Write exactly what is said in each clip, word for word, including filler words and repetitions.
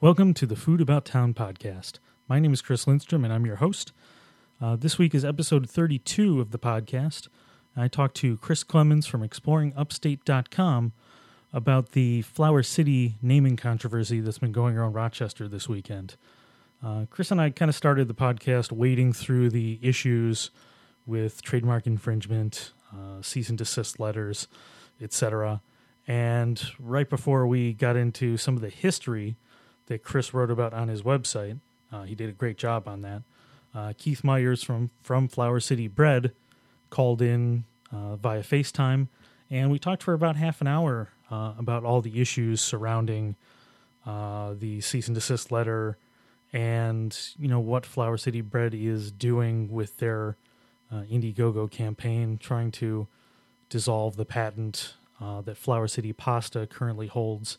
Welcome to the Food About Town podcast. My name is Chris Lindstrom, and I'm your host. Uh, this week is episode thirty-two of the podcast. I talked to Chris Clemens from exploring upstate dot com about the Flower City naming controversy that's been going around Rochester this weekend. Uh, Chris and I kind of started the podcast wading through the issues with trademark infringement, uh, cease and desist letters, et cetera. And right before we got into some of the history that Chris wrote about on his website. Uh, he did a great job on that. Uh, Keith Myers from, from Flower City Bread called in uh, via FaceTime, and we talked for about half an hour uh, about all the issues surrounding uh, the cease and desist letter and, you know, what Flower City Bread is doing with their uh, Indiegogo campaign, trying to dissolve the patent uh, that Flower City Pasta currently holds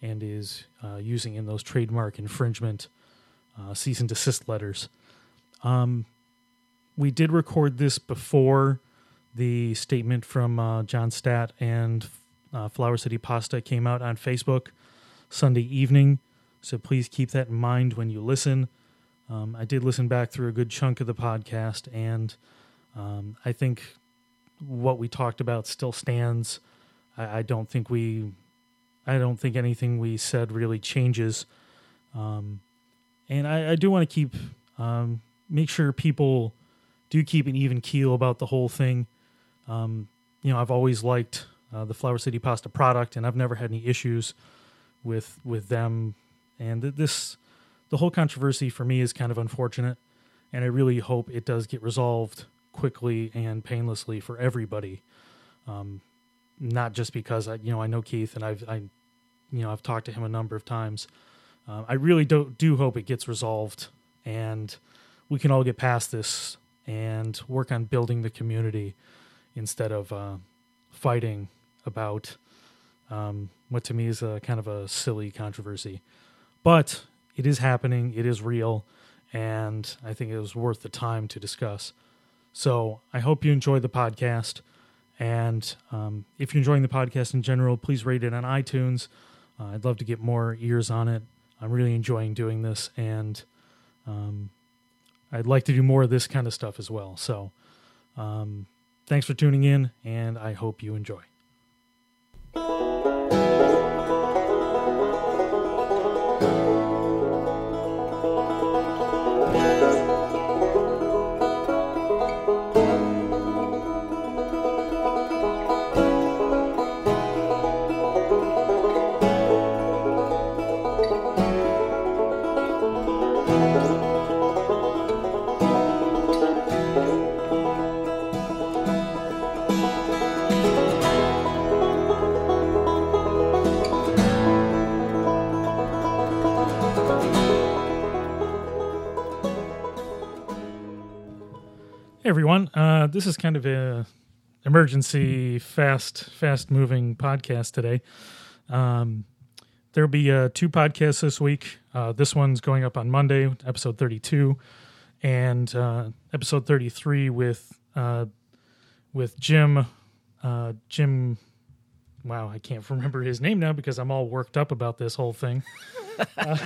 and is uh, using in those trademark infringement uh, cease and desist letters. Um, we did record this before the statement from uh, John Statt and uh, Flower City Pasta came out on Facebook Sunday evening, so please keep that in mind when you listen. Um, I did listen back through a good chunk of the podcast, and um, I think what we talked about still stands. I, I don't think we... I don't think anything we said really changes. Um, and I, I do want to keep, um, make sure people do keep an even keel about the whole thing. Um, you know, I've always liked uh, the Flower City Pasta product, and I've never had any issues with with them. And this, the whole controversy for me is kind of unfortunate, and I really hope it does get resolved quickly and painlessly for everybody. Um, not just because I, you know, I know Keith, and I've, I, you know, I've talked to him a number of times. Um, I really do, do hope it gets resolved and we can all get past this and work on building the community instead of uh, fighting about um, what to me is a kind of a silly controversy. But it is happening, it is real, and I think it was worth the time to discuss. So I hope you enjoy the podcast. And um, if you're enjoying the podcast in general, please rate it on iTunes. Uh, I'd love to get more ears on it. I'm really enjoying doing this, and um, I'd like to do more of this kind of stuff as well. So um, thanks for tuning in, and I hope you enjoy. Everyone, uh, this is kind of a emergency, fast, fast-moving podcast today. Um, there'll be uh, two podcasts this week. Uh, this one's going up on Monday, episode thirty-two, and uh, episode thirty-three with uh, with Jim. Uh, Jim, wow, I can't remember his name now because I'm all worked up about this whole thing. uh,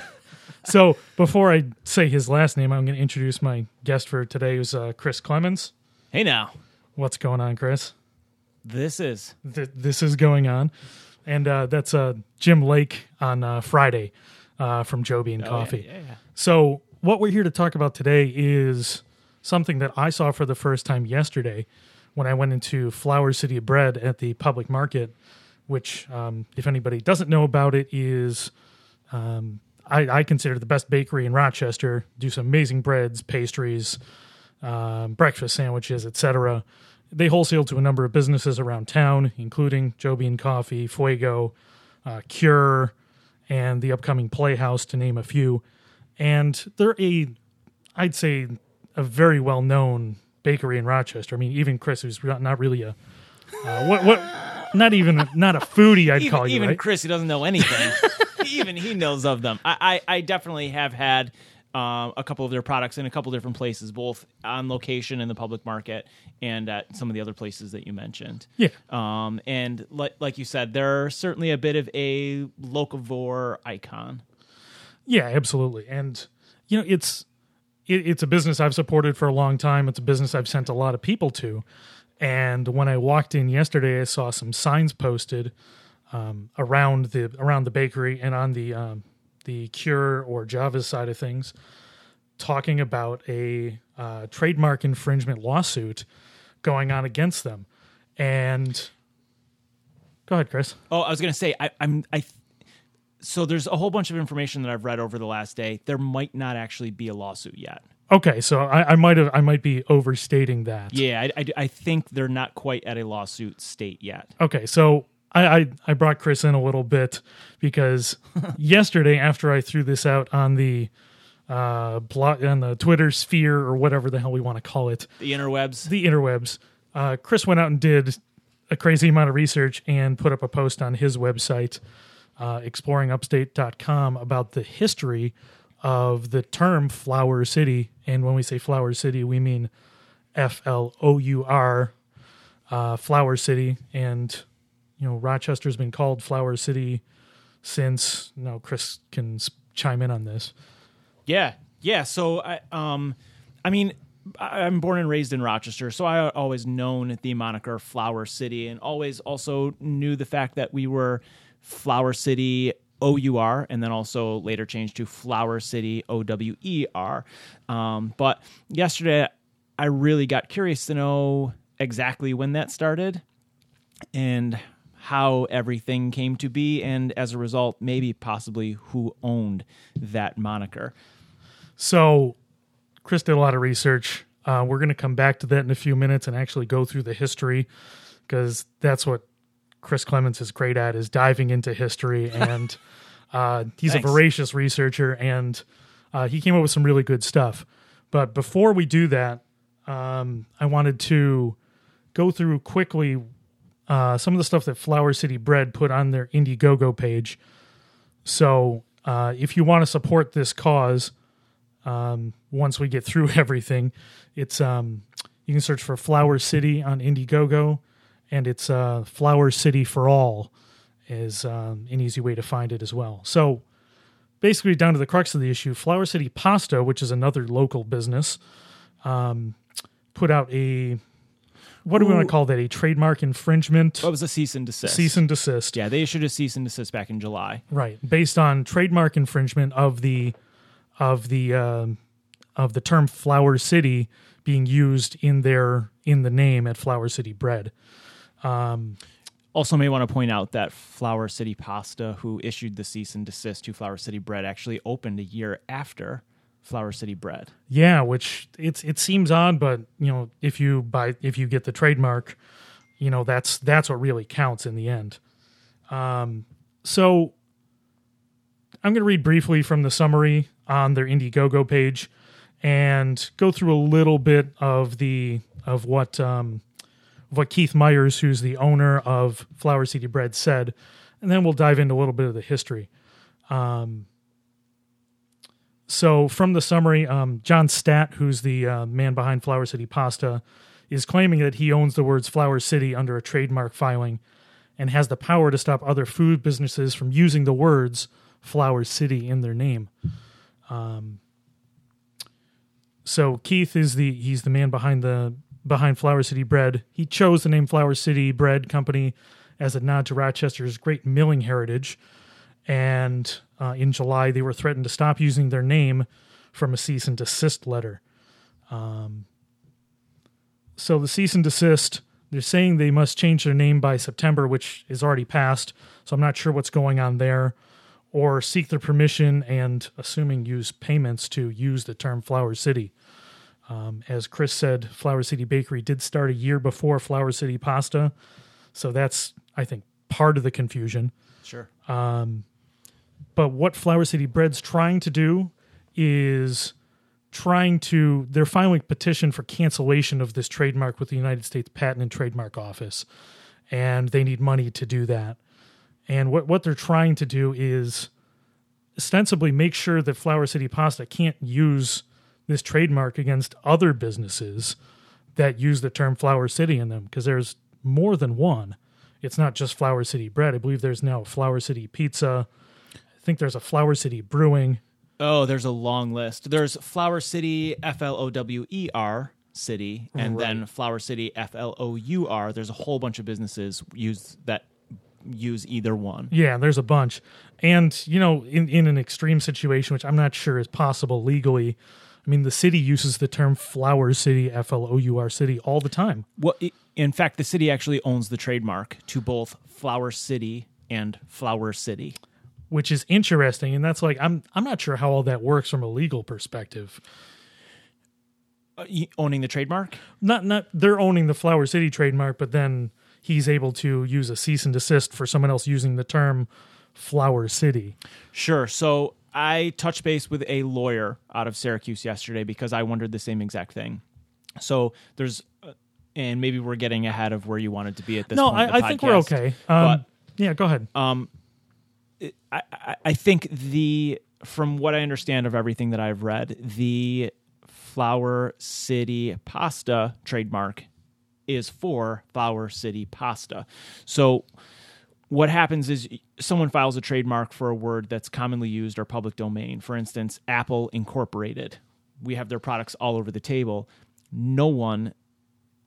So before I say his last name, I'm going to introduce my guest for today, who's uh, Chris Clemens. Hey now. What's going on, Chris? This is. Th- this is going on. And uh, that's uh, Jim Lake on uh, Friday uh, from Joby and oh, Coffee. Yeah, yeah, yeah. So what we're here to talk about today is something that I saw for the first time yesterday when I went into Flower City Bread at the public market, which, um, if anybody doesn't know about it, is... Um, I, I consider the best bakery in Rochester. Do some amazing breads, pastries, uh, breakfast sandwiches, et cetera. They wholesale to a number of businesses around town, including Joby and Coffee, Fuego, uh, Cure, and the upcoming Playhouse, to name a few. And they're a, I'd say, a very well-known bakery in Rochester. I mean, even Chris, who's not really a uh, what what not even not a foodie, I'd even, call you. Even right? Chris, who doesn't know anything. Even he knows of them. I, I, I definitely have had um, a couple of their products in a couple different places, both on location in the public market and at some of the other places that you mentioned. Yeah. Um, and like like you said, they're certainly a bit of a locavore icon. Yeah, absolutely. And, you know, it's it, it's a business I've supported for a long time. It's a business I've sent a lot of people to. And when I walked in yesterday, I saw some signs posted um, around the around the bakery and on the um, the Cure or Java's side of things, talking about a uh, trademark infringement lawsuit going on against them. And go ahead, Chris. Oh, I was going to say, I, I'm I. So there's a whole bunch of information that I've read over the last day. There might not actually be a lawsuit yet. Okay, so I, I might have I might be overstating that. Yeah, I, I, I think they're not quite at a lawsuit state yet. Okay, so I, I, I brought Chris in a little bit because yesterday after I threw this out on the uh blog, on the Twitter sphere or whatever the hell we want to call it, the interwebs, the interwebs, uh, Chris went out and did a crazy amount of research and put up a post on his website, uh, exploring upstate dot com, about the history of the term Flower City. And when we say Flower City, we mean F L O U R, uh, Flower City. And, you know, Rochester's been called Flower City since, you know, Chris can chime in on this. Yeah, yeah. So, I, um, I mean, I'm born and raised in Rochester, so I always known the moniker Flower City and always also knew the fact that we were Flower City O U R, and then also later changed to Flower City O W E R. Um, but yesterday, I really got curious to know exactly when that started and how everything came to be, and as a result, maybe possibly who owned that moniker. So Chris did a lot of research. Uh, we're going to come back to that in a few minutes and actually go through the history, because that's what Chris Clemens is great at, is diving into history, and uh, he's Thanks. a voracious researcher, and uh, he came up with some really good stuff. But before we do that, um, I wanted to go through quickly uh, some of the stuff that Flower City Bread put on their Indiegogo page. So uh, if you want to support this cause, um, once we get through everything, it's um, you can search for Flower City on Indiegogo. And it's uh, Flower City for All is um, an easy way to find it as well. So basically down to the crux of the issue, Flower City Pasta, which is another local business, um, put out a, what do Ooh. we want to call that, a trademark infringement? What was a cease and desist. Cease and desist. Yeah, they issued a cease and desist back in July. Right, based on trademark infringement of the of the, uh, of the term Flower City being used in their in the name at Flower City Bread. Um, also may want to point out that Flower City Pasta, who issued the cease and desist to Flower City Bread, actually opened a year after Flower City Bread. Yeah, which it's it seems odd, but you know, if you buy if you get the trademark, you know, that's that's what really counts in the end. Um, so I'm going to read briefly from the summary on their Indiegogo page and go through a little bit of the of what um what Keith Myers, who's the owner of Flower City Bread, said, and then we'll dive into a little bit of the history. Um, so from the summary, um, John Statt, who's the uh, man behind Flower City Pasta, is claiming that he owns the words Flower City under a trademark filing and has the power to stop other food businesses from using the words Flower City in their name. Um, so Keith is the, he's the man behind the, behind Flower City Bread. He chose the name Flower City Bread Company as a nod to Rochester's great milling heritage. And uh, in July, they were threatened to stop using their name from a cease and desist letter. Um, so the cease and desist, they're saying they must change their name by September, which is already passed. So I'm not sure what's going on there. Or seek their permission and, assuming, use payments to use the term Flower City. Um, as Chris said, Flower City Bakery did start a year before Flower City Pasta. So that's, I think, part of the confusion. Sure. Um, but what Flower City Bread's trying to do is trying to, they're filing a petition for cancellation of this trademark with the United States Patent and Trademark Office. And they need money to do that. And what, what they're trying to do is ostensibly make sure that Flower City Pasta can't use this trademark against other businesses that use the term Flower City in them, because there's more than one. It's not just Flower City Bread. I believe there's now Flower City Pizza. I think there's a Flower City Brewing. Oh, there's a long list. There's Flower City, F L O W E R, City, and right. then Flower City, F L O U R. There's a whole bunch of businesses use that use either one. Yeah, there's a bunch. And, you know, in, in an extreme situation, which I'm not sure is possible legally, I mean, the city uses the term Flower City, F L O U R City, all the time. Well, it, in fact, the city actually owns the trademark to both Flower City and Flower City. Which is interesting, and that's like, I'm I'm not sure how all that works from a legal perspective. Uh, owning the trademark? Not, not they're owning the Flower City trademark, but then he's able to use a cease and desist for someone else using the term Flower City. Sure, so I touched base with a lawyer out of Syracuse yesterday because I wondered the same exact thing. So there's, uh, and maybe we're getting ahead of where you wanted to be at this no, point. No, I, I think we're okay. Um, but, yeah, go ahead. Um I, I think the, from what I understand of everything that I've read, the Flower City Pasta trademark is for Flower City Pasta. So what happens is someone files a trademark for a word that's commonly used or public domain. For instance, Apple Incorporated. We have their products all over the table. No one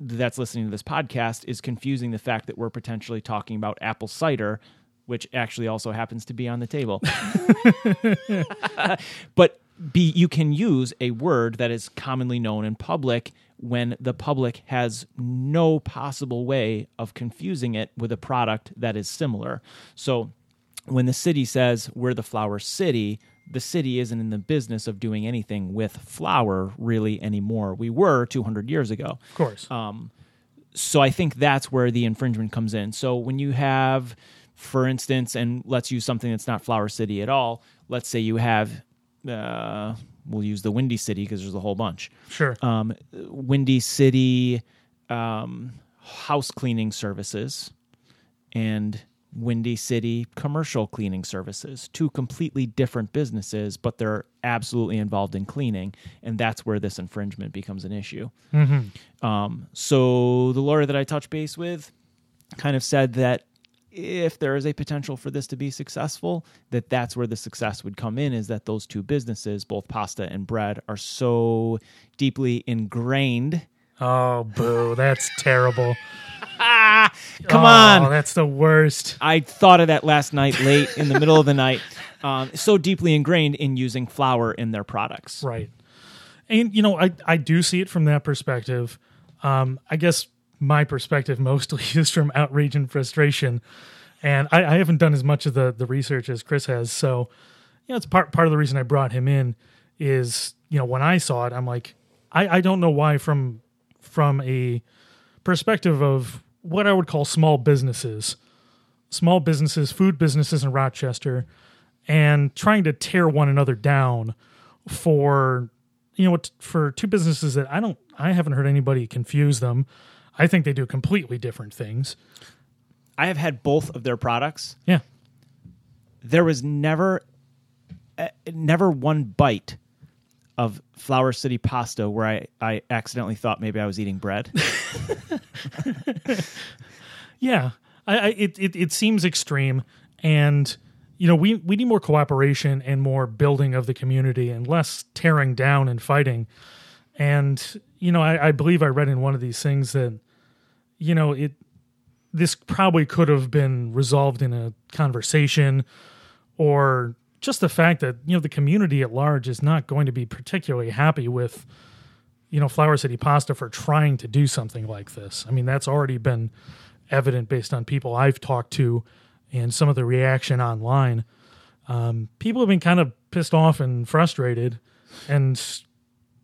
that's listening to this podcast is confusing the fact that we're potentially talking about apple cider, which actually also happens to be on the table. But be, you can use a word that is commonly known in public when the public has no possible way of confusing it with a product that is similar. So when the city says, we're the Flower City, the city isn't in the business of doing anything with flour really anymore. We were two hundred years ago. Of course. Um, so I think that's where the infringement comes in. So when you have... For instance, and let's use something that's not Flower City at all. Let's say you have, uh, we'll use the Windy City because there's a whole bunch. Sure. Um, Windy City um, house cleaning services and Windy City commercial cleaning services. Two completely different businesses, but they're absolutely involved in cleaning, and that's where this infringement becomes an issue. Mm-hmm. Um, so the lawyer that I touched base with kind of said that if there is a potential for this to be successful, that that's where the success would come in, is that those two businesses, both pasta and bread, are so deeply ingrained. Oh, boo. That's terrible. Ah, come oh, on. That's the worst. I thought of that last night, late in the middle of the night. Um, so deeply ingrained in using flour in their products. Right. And, you know, I, I do see it from that perspective. Um, I guess... my perspective mostly is from outrage and frustration. And I, I haven't done as much of the, the research as Chris has. So, you know, it's part, part of the reason I brought him in is, you know, when I saw it, I'm like, I, I don't know why from, from a perspective of what I would call small businesses, small businesses, food businesses in Rochester, and trying to tear one another down for, you know, for two businesses that I don't, I haven't heard anybody confuse them. I think they do completely different things. I have had both of their products. Yeah. There was never never one bite of Flower City Pasta where I, I accidentally thought maybe I was eating bread. Yeah. I, I it, it it seems extreme, and you know, we, we need more cooperation and more building of the community and less tearing down and fighting. And you know, I, I believe I read in one of these things that, you know, it this probably could have been resolved in a conversation, or just the fact that, you know, the community at large is not going to be particularly happy with, you know, Flower City Pasta for trying to do something like this. I mean, that's already been evident based on people I've talked to and some of the reaction online. Um, people have been kind of pissed off and frustrated and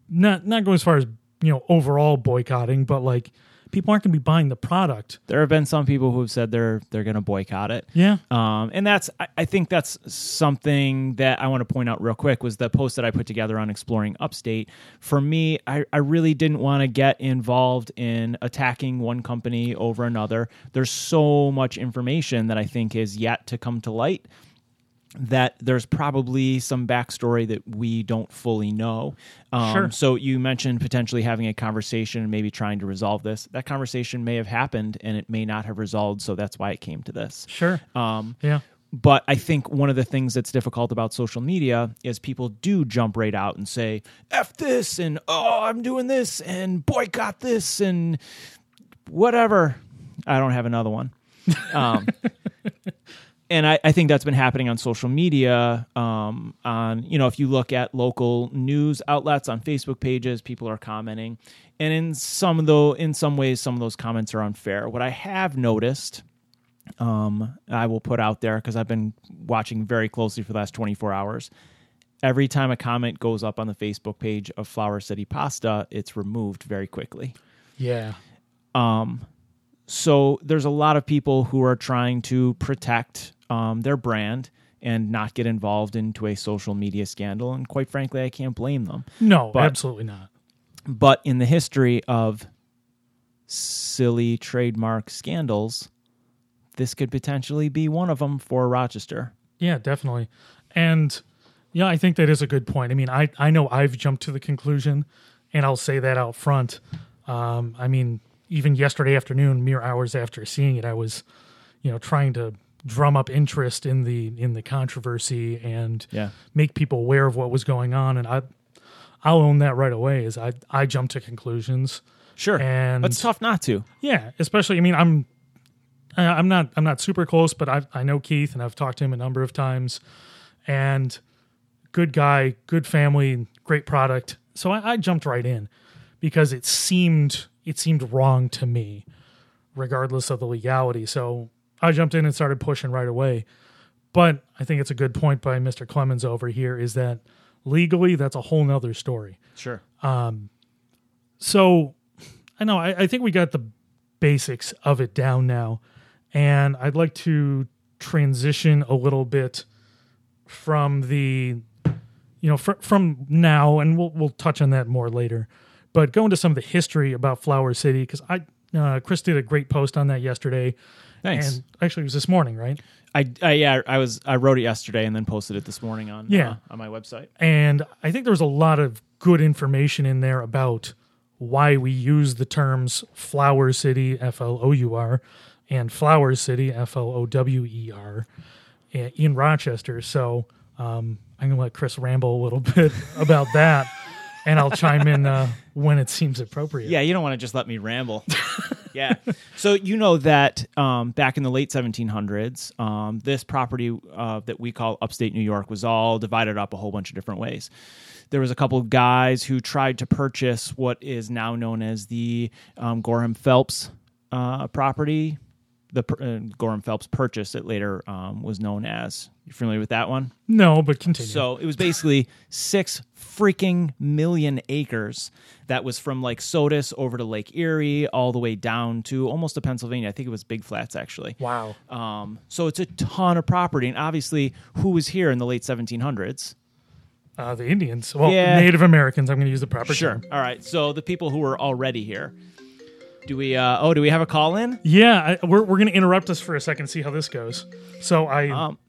not not going as far as, you know, overall boycotting, but like people aren't going to be buying the product. There have been some people who have said they're they're going to boycott it. Yeah. Um, and that's I, I think that's something that I want to point out real quick was the post that I put together on Exploring Upstate. For me, I, I really didn't want to get involved in attacking one company over another. There's so much information that I think is yet to come to light that there's probably some backstory that we don't fully know. Um, sure. So you mentioned potentially having a conversation and maybe trying to resolve this. That conversation may have happened and it may not have resolved, so that's why it came to this. Sure. Um, yeah. But I think one of the things that's difficult about social media is people do jump right out and say, F this, and oh, I'm doing this, and boycott this, and whatever. I don't have another one. Um, and I, I think that's been happening on social media. Um, on you know, if you look at local news outlets on Facebook pages, people are commenting. And in some, though, in some ways, some of those comments are unfair. What I have noticed... Um, I will put out there because I've been watching very closely for the last twenty-four hours. Every time a comment goes up on the Facebook page of Flower City Pasta, it's removed very quickly. Yeah. Um, so there's a lot of people who are trying to protect um, their brand and not get involved into a social media scandal. And quite frankly, I can't blame them. No, but, absolutely not. But in the history of silly trademark scandals, this could potentially be one of them for Rochester. Yeah, definitely. And yeah, I think that is a good point. I mean, I, I know I've jumped to the conclusion, and I'll say that out front. Um, I mean, even yesterday afternoon, mere hours after seeing it, I was, you know, trying to drum up interest in the in the controversy and yeah. make people aware of what was going on. And I, I'll own that right away. Is I I jumped to conclusions. Sure, and it's tough not to. Yeah, especially. I mean, I'm. I'm not I'm not super close, but I I know Keith, and I've talked to him a number of times. And good guy, good family, great product. So I, I jumped right in because it seemed it seemed wrong to me, regardless of the legality. So I jumped in and started pushing right away. But I think it's a good point by Mister Clemens over here is that legally, that's a whole nother story. Sure. Um. So I know I, I think we got the basics of it down now. And I'd like to transition a little bit from the, you know, fr- from now, and we'll we'll touch on that more later. But go into some of the history about Flower City, because I uh, Chris did a great post on that yesterday. Thanks. And actually, it was this morning, right? I, I yeah, I was I wrote it yesterday and then posted it this morning on yeah. uh, on my website. And I think there was a lot of good information in there about why we use the terms Flower City, F L O U R. And Flower City, F L O W E R, in Rochester. So um, I'm going to let Chris ramble a little bit about that, and I'll chime in uh, when it seems appropriate. Yeah, you don't want to just let me ramble. Yeah. So you know that um, back in the late seventeen hundreds, um, this property uh, that we call upstate New York was all divided up a whole bunch of different ways. There was a couple of guys who tried to purchase what is now known as the um, Gorham Phelps uh, property. The uh, Gorham Phelps purchase, it later um, was known as. You familiar with that one? No, but continue. So it was basically six freaking million acres that was from Lake Sodus over to Lake Erie, all the way down to almost to Pennsylvania. I think it was Big Flats, actually. Wow. Um, so it's a ton of property. And obviously, who was here in the late seventeen hundreds? Uh, the Indians. Well, yeah. Native Americans. I'm going to use the proper sure. term. All right. So the people who were already here. Do we? Uh, oh, do we have a call in? Yeah, I, we're we're going to interrupt us for a second and see how this goes. So I um,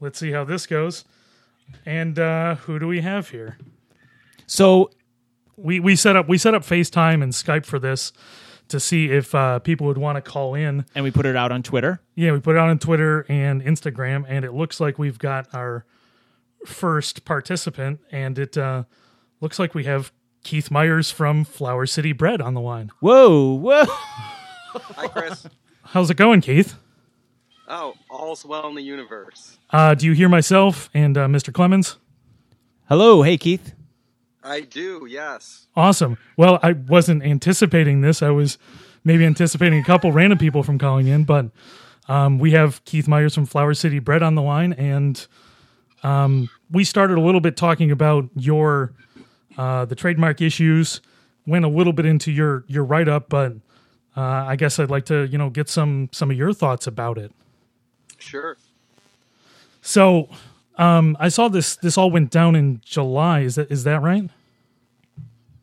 let's see how this goes. And uh, who do we have here? So we we set up we set up FaceTime and Skype for this to see if uh, people would want to call in. And we put it out on Twitter. Yeah, we put it out on Twitter and Instagram, and it looks like we've got our first participant, and it uh, looks like we have Keith Myers from Flower City Bread on the line. Whoa, whoa. Hi, Chris. How's it going, Keith? Oh, all's well in the universe. Uh, do you hear myself and uh, Mister Clemens? Hello. Hey, Keith. I do, yes. Awesome. Well, I wasn't anticipating this. I was maybe anticipating a couple random people from calling in, but um, we have Keith Myers from Flower City Bread on the line, and um, we started a little bit talking about your... Uh, the trademark issues, went a little bit into your, your write-up, but uh, I guess I'd like to, you know, get some some of your thoughts about it. Sure. So um, I saw this this all went down in July. Is that is that right?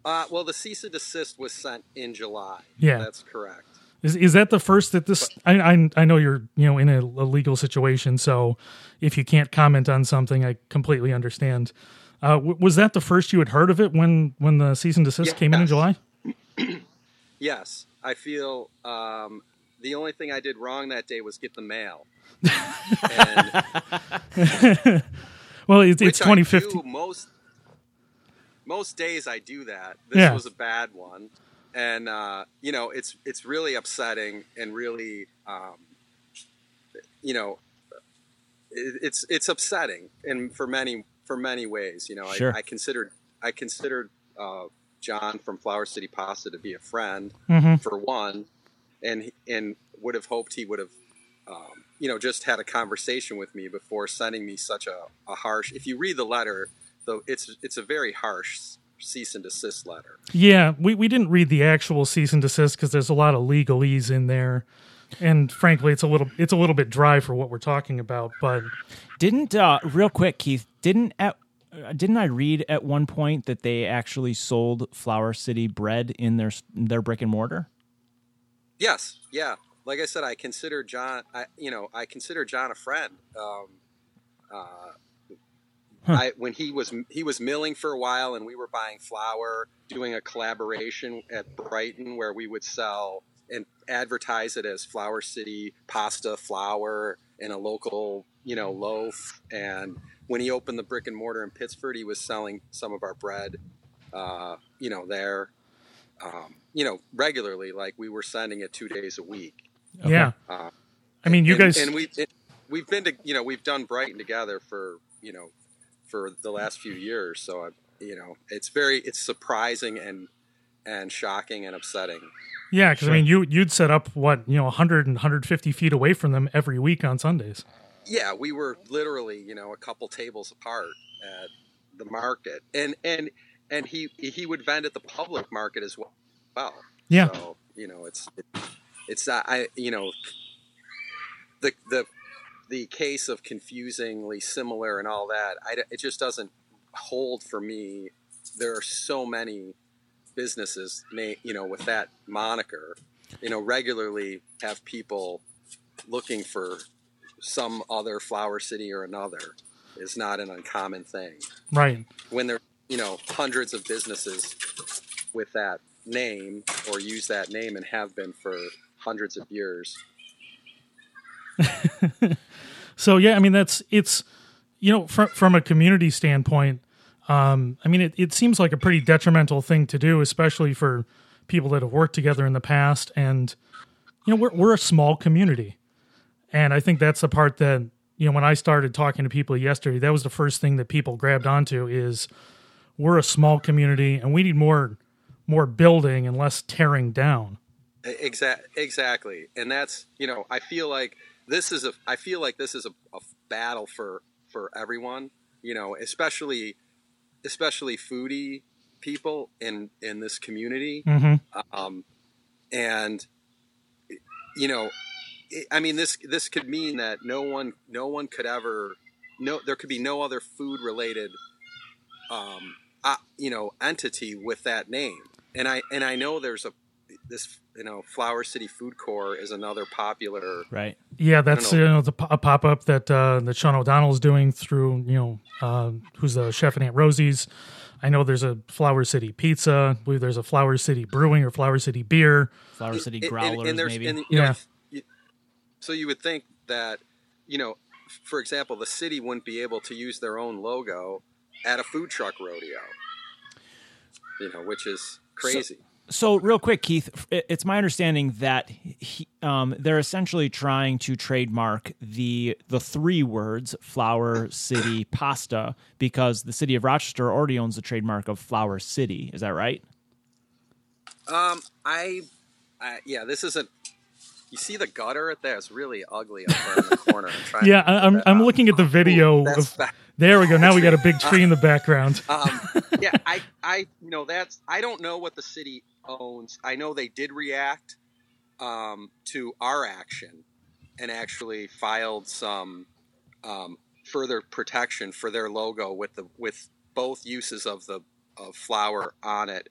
Uh, well, the cease and desist was sent in July. Yeah, that's correct. Is is that the first that this? I I, I know you're you know in a, a legal situation, so if you can't comment on something, I completely understand. Uh, w- was that the first you had heard of it when, when the cease and desist yes. came in in July? Yes. I feel um, the only thing I did wrong that day was get the mail. And, well, it's, it's twenty fifteen. Most most days I do that. This yeah. was a bad one, and uh, you know, it's it's really upsetting and really, um, you know, it, it's it's upsetting, and for many for many ways. You know, sure. I, I considered I considered uh, John from Flower City Pasta to be a friend, mm-hmm. for one, and and would have hoped he would have. Um, you know, just had a conversation with me before sending me such a, a harsh, if you read the letter, though, it's it's a very harsh cease and desist letter. Yeah, we, we didn't read the actual cease and desist because there's a lot of legalese in there. And frankly, it's a little it's a little bit dry for what we're talking about. But didn't, uh, real quick, Keith, didn't at, didn't I read at one point that they actually sold Flower City Bread in their their brick and mortar? Yes, yeah. Like I said, I consider John, I, you know, I consider John a friend. Um, uh, huh. I, when he was, he was milling for a while and we were buying flour, doing a collaboration at Brighton where we would sell and advertise it as Flower City Pasta flour and a local, you know, loaf. And when he opened the brick and mortar in Pittsford, he was selling some of our bread, uh, you know, there, um, you know, regularly, like we were sending it two days a week. Okay. Yeah, uh, I mean, you and, guys, and we it, we've been to you know we've done Brighton together for you know for the last few years. So I, you know, it's very it's surprising and and shocking and upsetting. Yeah, because sure. I mean, you you'd set up what you know one hundred and one hundred fifty feet away from them every week on Sundays. Yeah, we were literally you know a couple tables apart at the market, and and and he he would vend at the public market as well. Wow. Yeah. So, you know, it's. it's It's not, I, you know, the the the case of confusingly similar and all that. I, it just doesn't hold for me. There are so many businesses, you know, with that moniker, you know, regularly have people looking for some other Flower City or another. Is not an uncommon thing, right? When there, you know, hundreds of businesses with that name or use that name and have been for hundreds of years. So, yeah, I mean, that's, it's, you know, from, from a community standpoint, um, I mean, it, it seems like a pretty detrimental thing to do, especially for people that have worked together in the past. And, you know, we're, we're a small community. And I think that's the part that, you know, when I started talking to people yesterday, that was the first thing that people grabbed onto is we're a small community and we need more, more building and less tearing down. Exactly exactly. And that's, you know, I feel like this is a I feel like this is a, a battle for for everyone, you know, especially especially foodie people in in this community. Mm-hmm. um and you know it, I mean this this could mean that no one no one could ever no there could be no other food related um uh, you know entity with that name. And I and I know there's a this you know Flower City Food Corps is another popular, right? Yeah, that's know. you know the a pop up that uh, that Sean O'Donnell is doing through you know uh, who's the chef at Aunt Rosie's. I know there's a Flower City Pizza. I believe there's a Flower City Brewing or Flower City Beer, Flower City Growlers, and, and maybe. And, you yeah. know, so you would think that you know, for example, the city wouldn't be able to use their own logo at a food truck rodeo, you know, which is crazy. So- So real quick, Keith, it's my understanding that he, um, they're essentially trying to trademark the the three words Flower City Pasta because the city of Rochester already owns the trademark of Flower City. Is that right? Um, I, I yeah, this isn't. You see the gutter at there? It's really ugly up there in the corner. I'm trying yeah, to I'm I'm out. looking at the video. Ooh, of, there we go. Now we got a big tree uh, in the background. Um, yeah, I I you know that's I don't know what the city owns. I know they did react um, to our action and actually filed some um, further protection for their logo with the with both uses of the of flower on it.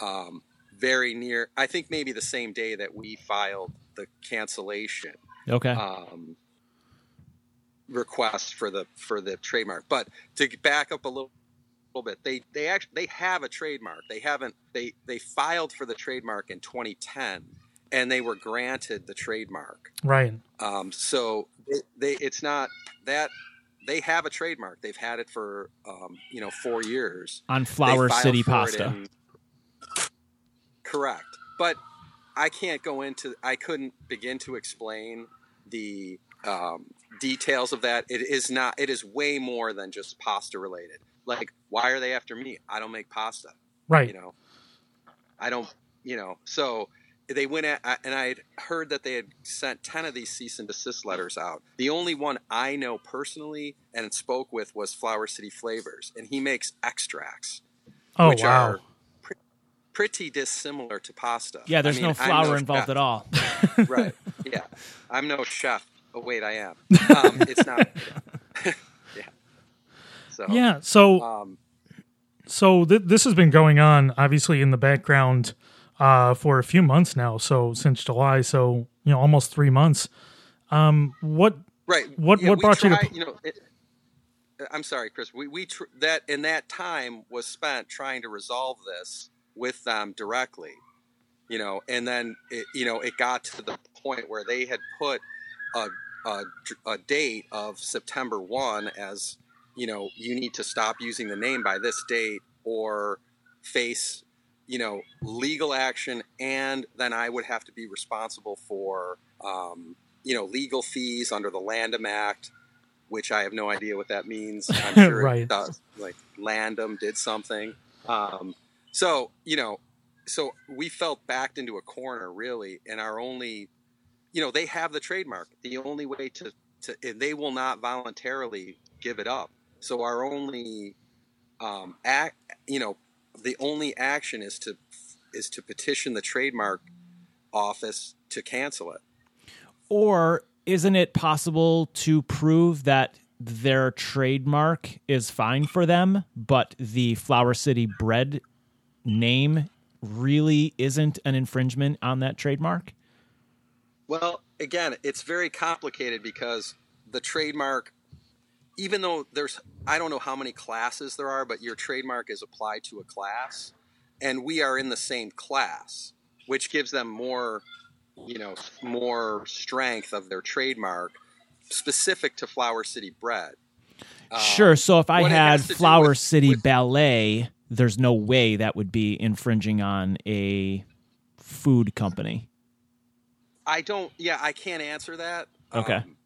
Um, very near, I think maybe the same day that we filed the cancellation okay um, request for the for the trademark. But to back up a little. bit they they actually they have a trademark. They haven't they they filed for the trademark in twenty ten and they were granted the trademark. Right. Um, so they, they, it's not that they have a trademark. They've had it for, um, you know, four years. On Flower City Pasta. In, correct. But I can't go into, I couldn't begin to explain the um, details of that. It is not, it is way more than just pasta related. Like, why are they after me? I don't make pasta. Right. You know, I don't, you know, so they went at, and I had heard that they had sent ten of these cease and desist letters out. The only one I know personally and spoke with was Flower City Flavors, and he makes extracts. Oh, which wow. Are pre- pretty dissimilar to pasta. Yeah. There's I mean, no flour no involved chef. At all. Right. Yeah. I'm no chef. Oh, wait, I am. Um, it's not. Yeah. So, yeah. So, um, so th- this has been going on, obviously, in the background uh, for a few months now. So since July, so you know, almost three months. Um, what? Right. What? Yeah, what brought try, you to? You know, it, I'm sorry, Chris. We we tr- that in that time was spent trying to resolve this with them directly. You know, and then it, you know it got to the point where they had put a a, a date of September first as. You know, you need to stop using the name by this date or face, you know, legal action. And then I would have to be responsible for, um, you know, legal fees under the Landem Act, which I have no idea what that means. I'm sure right. It does. Like Landem did something. Um, so, you know, so we felt backed into a corner, really. And our only, you know, they have the trademark. The only way to, to and they will not voluntarily give it up. So our only um, act, you know, the only action is to is to petition the trademark office to cancel it. Or isn't it possible to prove that their trademark is fine for them, but the Flower City Bread name really isn't an infringement on that trademark? Well, again, it's very complicated because the trademark. Even though there's, I don't know how many classes there are, but your trademark is applied to a class, and we are in the same class, which gives them more, you know, more strength of their trademark specific to Flower City Bread. Sure. Um, so if I had Flower with, City with, Ballet, there's no way that would be infringing on a food company. I don't, yeah, I can't answer that. Okay. Um,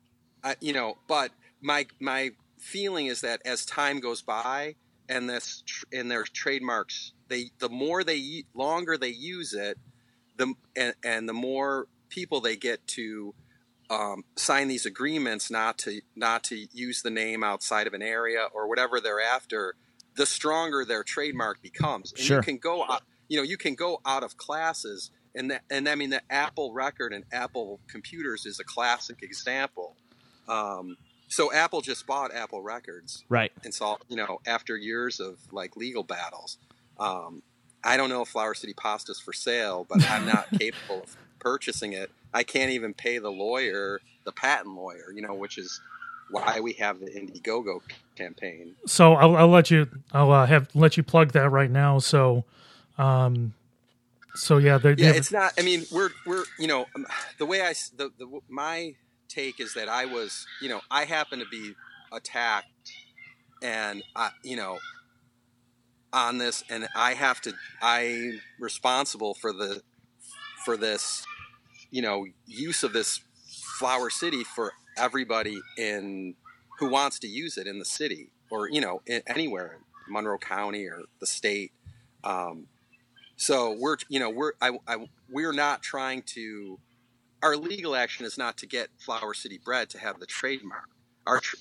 I, you know, but. My my feeling is that as time goes by and this and their trademarks, they the more they longer they use it, the and, and the more people they get to um, sign these agreements not to not to use the name outside of an area or whatever they're after, the stronger their trademark becomes. And sure. You can go out, you know you can go out of classes, and that, and I mean the Apple record and Apple computers is a classic example. Um, So Apple just bought Apple Records, right? And so, you know, after years of like legal battles, um, I don't know if Flower City Pasta is for sale, but I'm not capable of purchasing it. I can't even pay the lawyer, the patent lawyer, you know, which is why we have the Indiegogo campaign. So I'll, I'll let you, I'll uh, have let you plug that right now. So, um, so yeah, yeah, never... it's not. I mean, we're we're you know, the way I the, the my. take is that I was, you know, I happened to be attacked and, I, you know, on this, and I have to, I'm responsible for the, for this, you know, use of this Flower City for everybody in, who wants to use it in the city or, you know, in, anywhere in Monroe County or the state. Um, so we're, you know, we're, I, I we're not trying to, our legal action is not to get Flower City Bread to have the trademark. Our tr-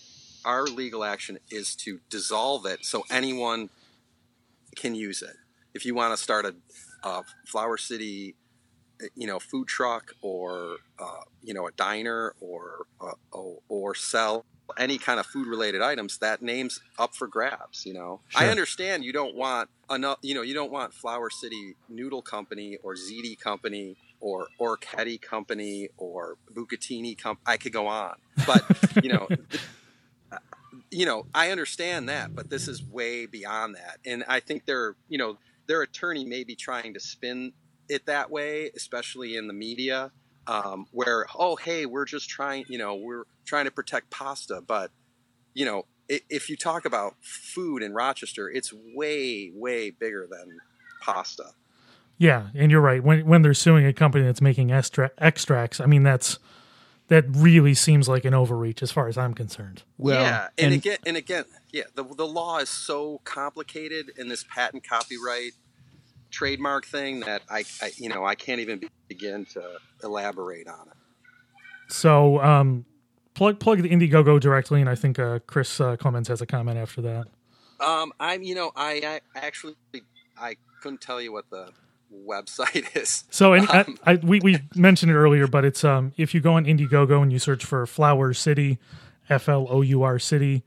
our legal action is to dissolve it so anyone can use it. If you want to start a, a Flower City, you know, food truck or uh, you know, a diner or uh, or, or sell any kind of food related items, that name's up for grabs. You know, sure. I understand you don't want enough. You know, you don't want Flower City Noodle Company or Ziti Company. Or Orchetti Company or Bucatini Company. I could go on, but you know, th- you know, I understand that, but this is way beyond that. And I think they're, you know, their attorney may be trying to spin it that way, especially in the media, um, where, oh, hey, we're just trying, you know, we're trying to protect pasta. But, you know, if, if you talk about food in Rochester, it's way, way bigger than pasta. Yeah, and you're right. When when they're suing a company that's making extra, extracts, I mean, that's that really seems like an overreach as far as I'm concerned. Well, yeah, and, and again, and again, yeah, the the law is so complicated in this patent copyright trademark thing that I, I you know, I can't even begin to elaborate on it. So um, plug plug the Indiegogo directly, and I think uh, Chris uh, Clemens has a comment after that. Um, I'm, you know, I, I actually I couldn't tell you what the website is. So and um, I, I, we we mentioned it earlier, but it's um if you go on Indiegogo and you search for Flower City, F L O U R City,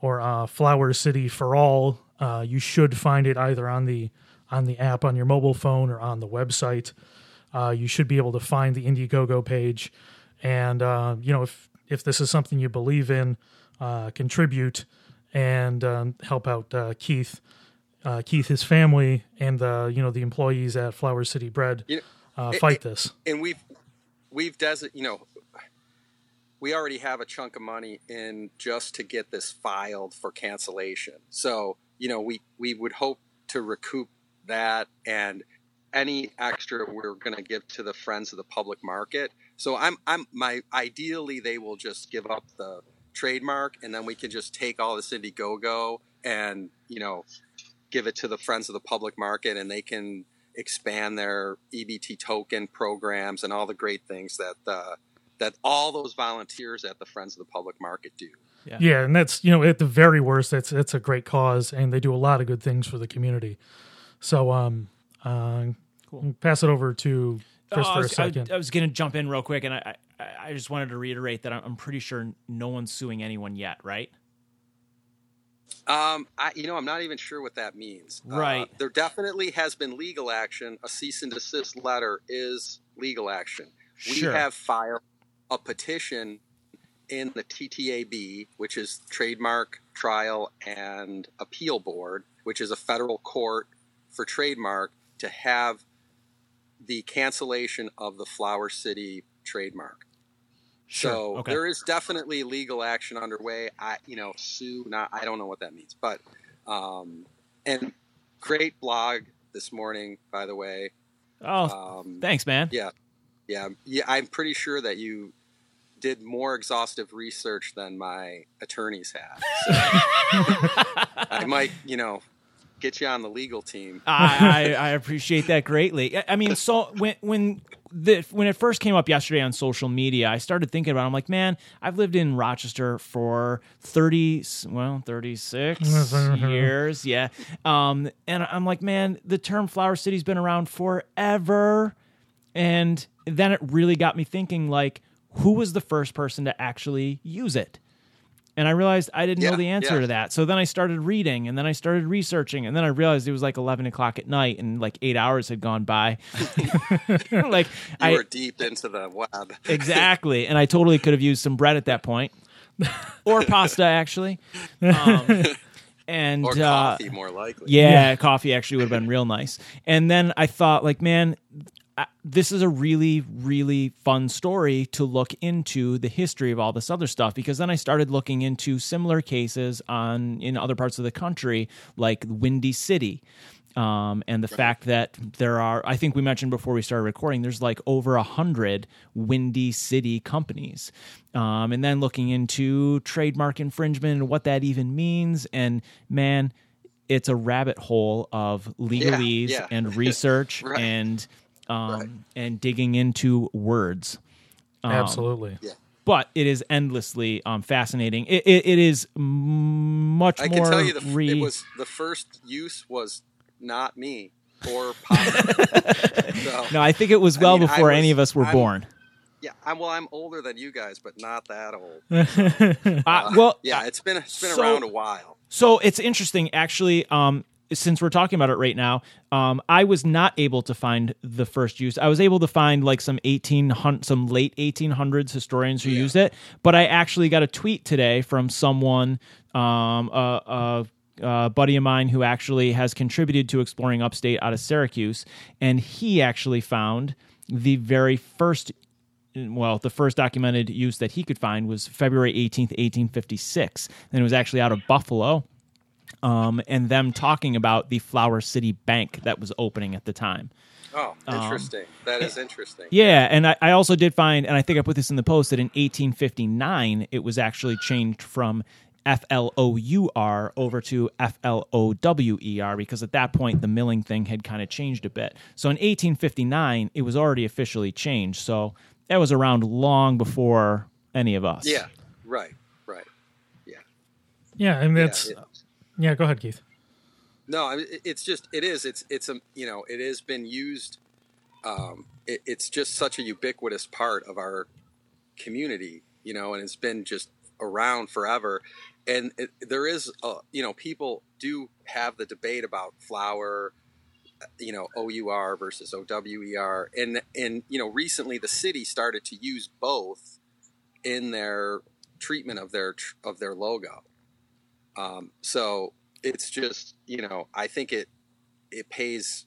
or uh, Flower City for All, uh, you should find it either on the on the app on your mobile phone or on the website. Uh, you should be able to find the Indiegogo page, and uh, you know if if this is something you believe in, uh, contribute and um, help out uh, Keith. Uh, Keith, his family, and the you know the employees at Flower City Bread you know, uh, fight it, this. And we've we've desi- you know we already have a chunk of money in just to get this filed for cancellation. So you know we we would hope to recoup that and any extra we're going to give to the friends of the public market. So I'm I'm my ideally they will just give up the trademark and then we can just take all this Indiegogo and you know. give it to the friends of the public market and they can expand their E B T token programs and all the great things that uh, that all those volunteers at the friends of the public market do. Yeah. yeah. And that's, you know, at the very worst, that's, that's a great cause and they do a lot of good things for the community. So um, uh, cool. Pass it over to Chris oh, for was, a second. I, I was going to jump in real quick. And I, I, I just wanted to reiterate that I'm pretty sure no one's suing anyone yet. Right. Um, I, you know, I'm not even sure what that means. Right. Uh, there definitely has been legal action. A cease and desist letter is legal action. We sure. have filed a petition in the T T A B, which is Trademark Trial and Appeal Board, which is a federal court for trademark, to have the cancellation of the Flower City trademark. Sure. So okay. There is definitely legal action underway. I, you know, sue, not, I don't know what that means, but, um, and great blog this morning, by the way. Oh, um, thanks, man. Yeah. Yeah. Yeah. I'm pretty sure that you did more exhaustive research than my attorneys have. So I might, you know, get you on the legal team. I, I, I appreciate that greatly. I mean, so when, when, The, when it first came up yesterday on social media, I started thinking about it. I'm like, man, I've lived in Rochester for thirty, well, thirty-six years. Yeah. Um, and I'm like, man, the term Flower City's been around forever. And then it really got me thinking, like, who was the first person to actually use it? And I realized I didn't yeah, know the answer yeah. to that. So then I started reading, and then I started researching, and then I realized it was like eleven o'clock at night, and like eight hours had gone by. like you I, were deep into the web. Exactly. And I totally could have used some bread at that point. Or pasta, actually. Um, and, or coffee, uh, more likely. Yeah, yeah, coffee actually would have been real nice. And then I thought, like, man, I, this is a really, really fun story to look into the history of all this other stuff, because then I started looking into similar cases on in other parts of the country, like Windy City, um, and the right. fact that there are, I think we mentioned before we started recording, there's like over a hundred Windy City companies. Um, and then looking into trademark infringement and what that even means. And man, it's a rabbit hole of legalese yeah, yeah. and research right. and Um, right. and digging into words. Um, Absolutely. Yeah. But it is endlessly um, fascinating. It, it, it is much I more... I can tell you, the, re- it was, the first use was not me or pasta. so, no, I think it was well I mean, before was, any of us were I'm, born. Yeah, I'm, well, I'm older than you guys, but not that old. So, uh, well, uh, yeah, it's been, it's been so, around a while. So it's interesting, actually... Um, since we're talking about it right now, um, I was not able to find the first use. I was able to find like some eighteen hundred, some late eighteen hundreds historians who yeah. used it. But I actually got a tweet today from someone, um, a, a, uh, buddy of mine who actually has contributed to Exploring Upstate out of Syracuse, and he actually found the very first, well, the first documented use that he could find was February eighteenth, eighteen fifty-six, and it was actually out of Buffalo, um, and them talking about the Flower City Bank that was opening at the time. Oh, interesting. Um, that is interesting. Yeah, and I, I also did find, and I think I put this in the post, that in eighteen fifty-nine, it was actually changed from F L O U R over to F L O W E R, because at that point, the milling thing had kind of changed a bit. So in eighteen fifty-nine, it was already officially changed. So that was around long before any of us. Yeah, right, right, yeah. Yeah, and that's... Yeah, yeah, go ahead, Keith. No, it's just, it is, it's, it's, a, you know, it has been used, um, it, it's just such a ubiquitous part of our community, you know, and it's been just around forever. And it, there is, a, you know, people do have the debate about flower, you know, O U R versus O W E R. And, and, you know, recently the city started to use both in their treatment of their, of their logo. Um, so it's just, you know, I think it it pays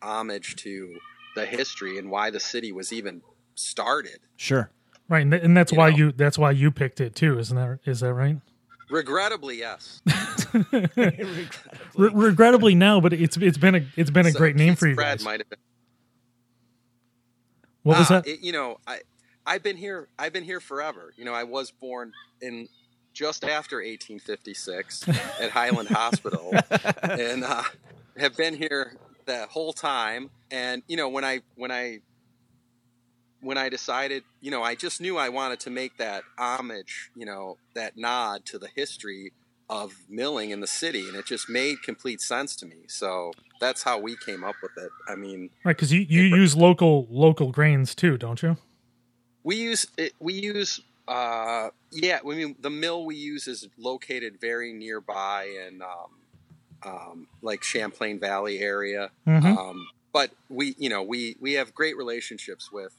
homage to the history and why the city was even started. Sure, right, and, th- and that's you why know. you that's why you picked it too, isn't that is that right? Regrettably, yes. Regrettably. Re- regrettably, no, but it's it's been a it's been a so great name Keith's for you guys. Brad might have been. What ah, was that? It, you know, I I've been here I've been here forever. You know, I was born in. Just after eighteen fifty-six at Highland Hospital, and uh, have been here the whole time. And you know, when I when I when I decided, you know, I just knew I wanted to make that homage, you know, that nod to the history of milling in the city, and it just made complete sense to me. So that's how we came up with it. I mean, right? Because you, you it, use local local grains too, don't you? We use it, we use. Uh, yeah, I mean, the mill we use is located very nearby in, um, um, like Champlain Valley area. Mm-hmm. Um, but we, you know, we, we have great relationships with,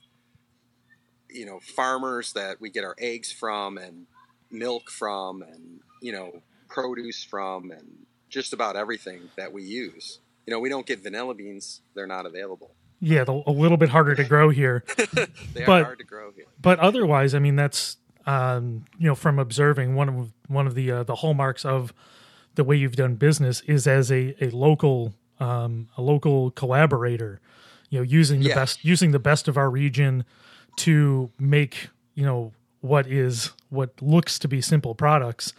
you know, farmers that we get our eggs from and milk from and, you know, produce from and just about everything that we use. You know, we don't get vanilla beans. They're not available. Yeah, a little bit harder to grow here. They are but, hard to grow here. But otherwise, I mean, that's, um, you know, from observing, one of one of the uh, the hallmarks of the way you've done business is as a, a local um, a local collaborator, you know, using the yeah. best using the best of our region to make, you know, what is what looks to be simple products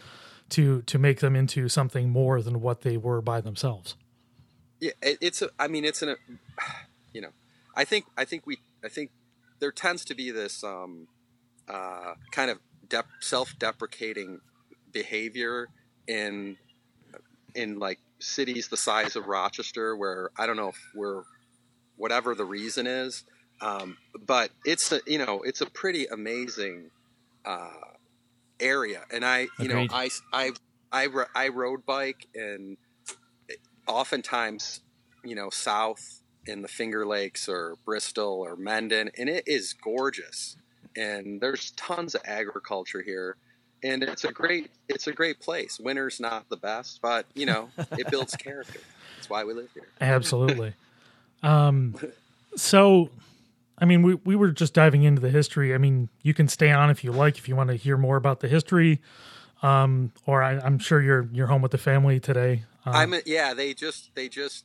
to to make them into something more than what they were by themselves. Yeah, it, it's a, I mean, it's an a, you know, I think I think we I think there tends to be this um, uh, kind of de- self-deprecating behavior in in like cities the size of Rochester, where I don't know if we're whatever the reason is, um, but it's a, you know it's a pretty amazing uh, area, and I you Agreed. know I I I, I road bike, and oftentimes you know south. in the Finger Lakes or Bristol or Mendon, and it is gorgeous. And there's tons of agriculture here, and it's a great it's a great place. Winter's not the best, but you know it builds character. That's why we live here. Absolutely. um, so, I mean, we we were just diving into the history. I mean, you can stay on if you like, if you want to hear more about the history. Um, or I, I'm sure you're you're home with the family today. Um, I'm a, yeah. They just they just.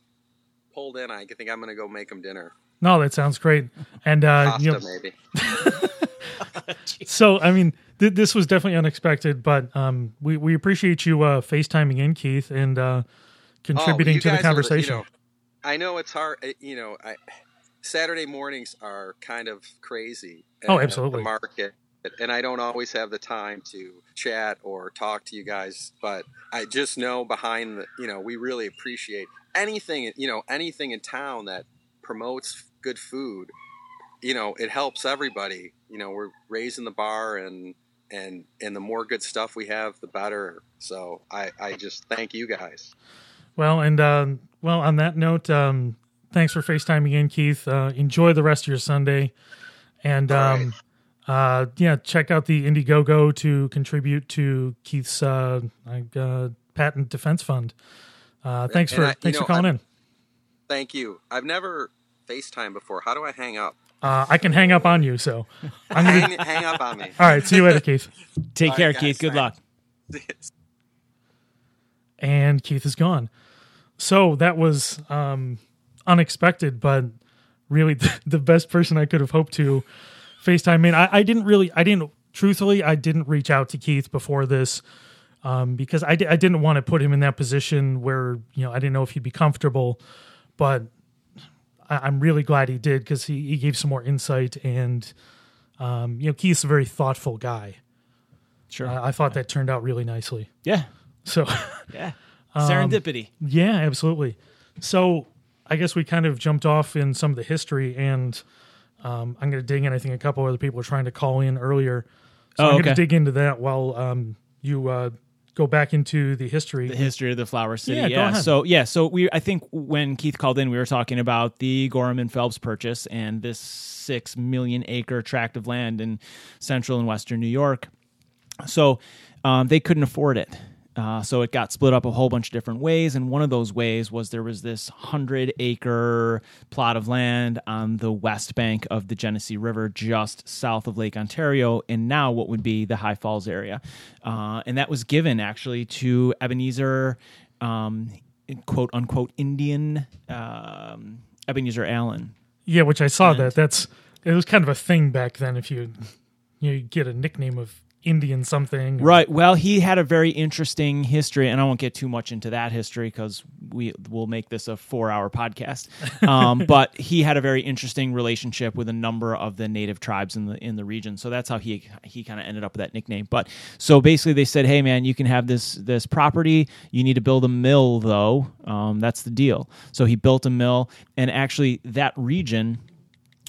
pulled in. I think I'm going to go make them dinner. No, that sounds great. And uh, Pasta, you know, maybe. So, I mean, th- this was definitely unexpected, but um, we we appreciate you uh, FaceTiming in, Keith, and uh, contributing oh, to the conversation. Are, you know, I know it's hard. You know, I, Saturday mornings are kind of crazy. Oh, absolutely. The market, and I don't always have the time to chat or talk to you guys, but I just know behind the, you know, we really appreciate. Anything, you know, anything in town that promotes good food, you know, it helps everybody. You know, we're raising the bar, and and and the more good stuff we have, the better. So I, I just thank you guys. Well, and um, well, on that note, um, thanks for FaceTiming in, Keith. Uh, enjoy the rest of your Sunday, and um, right. uh, yeah, check out the Indiegogo to contribute to Keith's uh, uh, Patent Defense Fund. Uh, thanks and for I, thanks know, for calling I'm, in. Thank you. I've never FaceTime before. How do I hang up? Uh, I can hang up on you, so I'm gonna hang, hang up on me. All right, see you later, Keith. Take All care, right, guys, Keith. Good thanks. Luck. And Keith is gone. So that was um, unexpected, but really the, the best person I could have hoped to FaceTime in. I, I didn't really, I didn't, truthfully, I didn't reach out to Keith before this um, because I, d- I didn't want to put him in that position where, you know, I didn't know if he'd be comfortable, but I, I'm really glad he did because he, he gave some more insight and, um, you know, Keith's a very thoughtful guy. Sure. Uh, I thought yeah. that turned out really nicely. Yeah. So. Yeah. Um, Serendipity. Yeah, absolutely. So I guess we kind of jumped off in some of the history, and um, I'm going to dig in. I think a couple other people were trying to call in earlier. So oh, I'm okay. going to dig into that while um, you uh, go back into the history. The history of the Flower City. Yeah, yeah. So, yeah, so we. I think when Keith called in, we were talking about the Gorham and Phelps purchase and this six million acre tract of land in central and western New York. So um, they couldn't afford it. Uh, so it got split up a whole bunch of different ways, and one of those ways was there was this one hundred acre plot of land on the west bank of the Genesee River just south of Lake Ontario, and now what would be the High Falls area. Uh, and that was given, actually, to Ebenezer, um, quote-unquote, Indian um, Ebenezer Allen. Yeah, which I saw and, that. That's It was kind of a thing back then if you you know, you get a nickname of Indian something. Right. Well, he had a very interesting history, and I won't get too much into that history because we will make this a four-hour podcast. Um, but he had a very interesting relationship with a number of the native tribes in the in the region. So that's how he he kind of ended up with that nickname. But so basically they said, hey, man, you can have this this property. You need to build a mill, though. Um, that's the deal. So he built a mill, and actually that region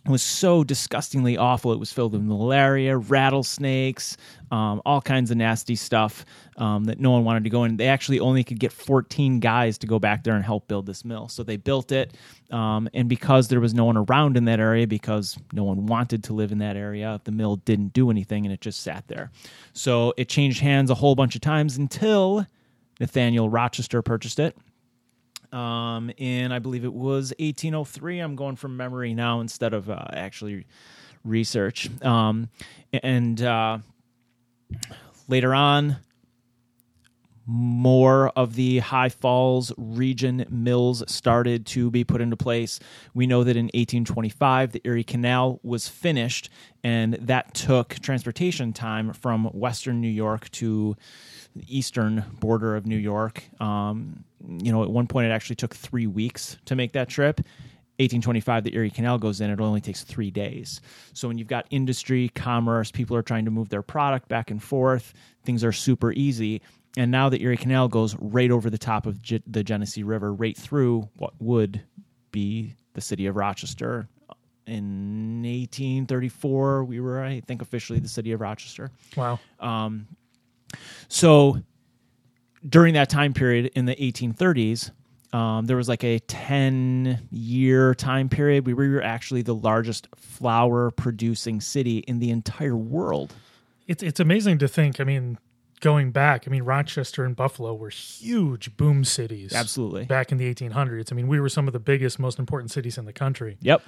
was so disgustingly awful. It was filled with malaria, rattlesnakes, um, all kinds of nasty stuff um, that no one wanted to go in. They actually only could get fourteen guys to go back there and help build this mill. So they built it, um, and because there was no one around in that area, because no one wanted to live in that area, the mill didn't do anything, and it just sat there. So it changed hands a whole bunch of times until Nathaniel Rochester purchased it. Um, and I believe it was eighteen oh three. I'm going from memory now instead of uh, actually research. Um, and uh, later on, more of the High Falls region mills started to be put into place. We know that in eighteen twenty-five, the Erie Canal was finished, and that took transportation time from western New York to the eastern border of New York. Um, you know, at one point it actually took three weeks to make that trip. eighteen twenty-five, the Erie Canal goes in, it only takes three days. So when you've got industry, commerce, people are trying to move their product back and forth, things are super easy. And now the Erie Canal goes right over the top of G- the Genesee River, right through what would be the city of Rochester. In eighteen thirty-four, we were, I think, officially the city of Rochester. Wow. Um, so during that time period in the eighteen thirties, um, there was like a ten-year time period where we were actually the largest flower-producing city in the entire world. It's it's amazing to think, I mean... Going back, I mean, Rochester and Buffalo were huge boom cities. Absolutely. Back in the eighteen hundreds. I mean, we were some of the biggest, most important cities in the country. Yep.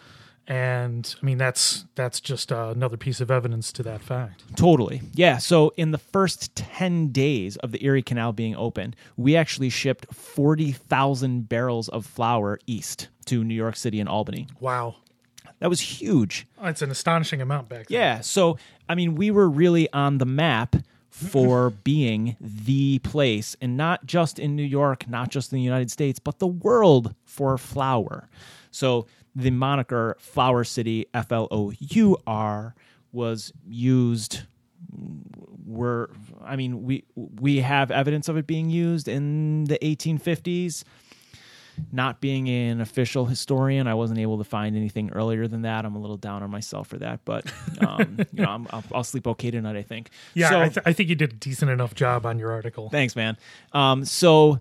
And, I mean, that's that's just uh, another piece of evidence to that fact. Totally. Yeah, so in the first ten days of the Erie Canal being open, we actually shipped forty thousand barrels of flour east to New York City and Albany. Wow. That was huge. Oh, it's an astonishing amount back then. Yeah, so, I mean, we were really on the map for being the place, and not just in New York, not just in the United States, but the world for flower. So the moniker Flower City, F L O U R, was used. Were I mean, we we have evidence of it being used in the eighteen fifties. Not being an official historian, I wasn't able to find anything earlier than that. I'm a little down on myself for that, but um, you know, I'm, I'll, I'll sleep okay tonight, I think. Yeah, so, I, th- I think you did a decent enough job on your article. Thanks, man. Um, so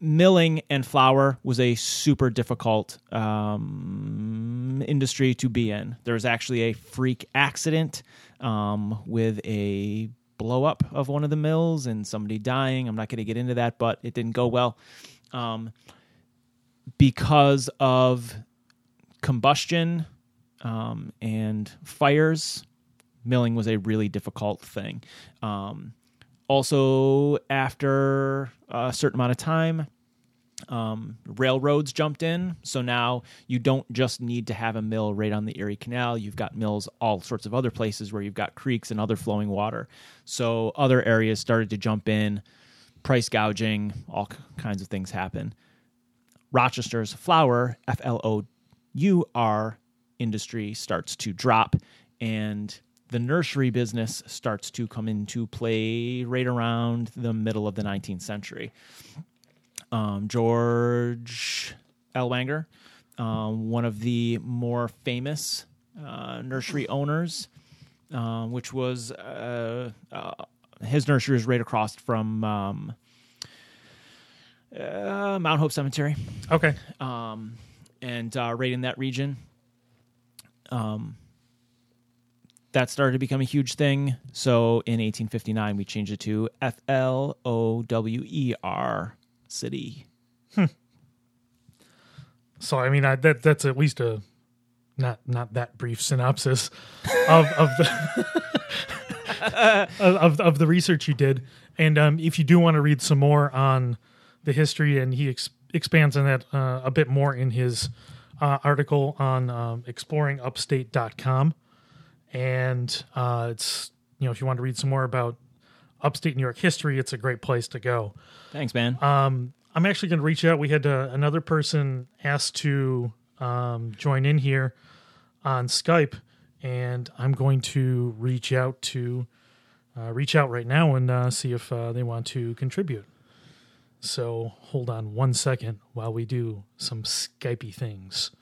milling and flour was a super difficult um, industry to be in. There was actually a freak accident um, with a blow up of one of the mills and somebody dying. I'm not going to get into that, but it didn't go well um, because of combustion um, and fires. Milling was a really difficult thing. Um, also, after a certain amount of time, um, railroads jumped in. So now you don't just need to have a mill right on the Erie Canal. You've got mills all sorts of other places where you've got creeks and other flowing water. So other areas started to jump in, price gouging, all kinds of things happen. Rochester's flour, F L O U R, industry starts to drop, and the nursery business starts to come into play right around the middle of the nineteenth century. Um, George Elwanger, um, one of the more famous uh, nursery owners, uh, which was uh, uh, his nursery is right across from um, uh, Mount Hope Cemetery. Okay, um, and uh, right in that region, um, that started to become a huge thing. So in eighteen fifty-nine, we changed it to F L O W E R. City. Hmm. So I mean, I, that that's at least a not not that brief synopsis of of the of of the research you did. And um, if you do want to read some more on the history, and he ex- expands on that uh, a bit more in his uh, article on um, exploring upstate dot com, and uh, it's you know if you want to read some more about upstate New York history, it's a great place to go. Thanks, man. Um, I'm actually going to reach out. We had uh, another person asked to um, join in here on Skype, and I'm going to reach out to uh, reach out right now and uh, see if uh, they want to contribute. So hold on one second while we do some Skypey things.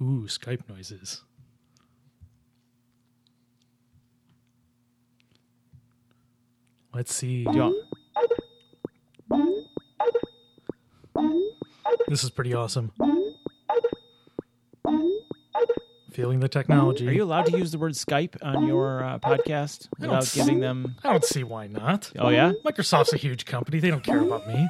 Ooh, Skype noises. Let's see. This is pretty awesome. Feeling the technology. Are you allowed to use the word Skype on your uh, podcast without giving them... I don't see why not. Oh, yeah? Microsoft's a huge company. They don't care about me.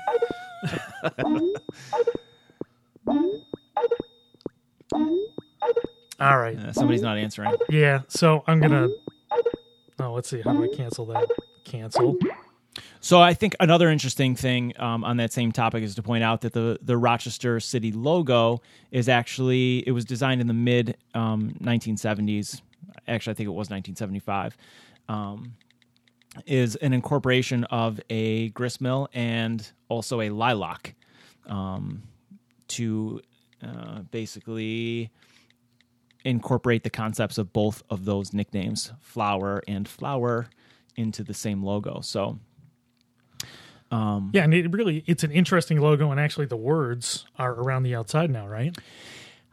All right. Uh, somebody's not answering. Yeah, so I'm going to... Oh, let's see. How do I cancel that? Cancel. So I think another interesting thing um, on that same topic is to point out that the, the Rochester City logo is actually, it was designed in the mid um, nineteen seventies. Actually, I think it was nineteen seventy-five. Um, is an incorporation of a gristmill and also a lilac um, to uh, basically incorporate the concepts of both of those nicknames, flower and flower, into the same logo. So um yeah, and it really it's an interesting logo, and actually the words are around the outside now, right?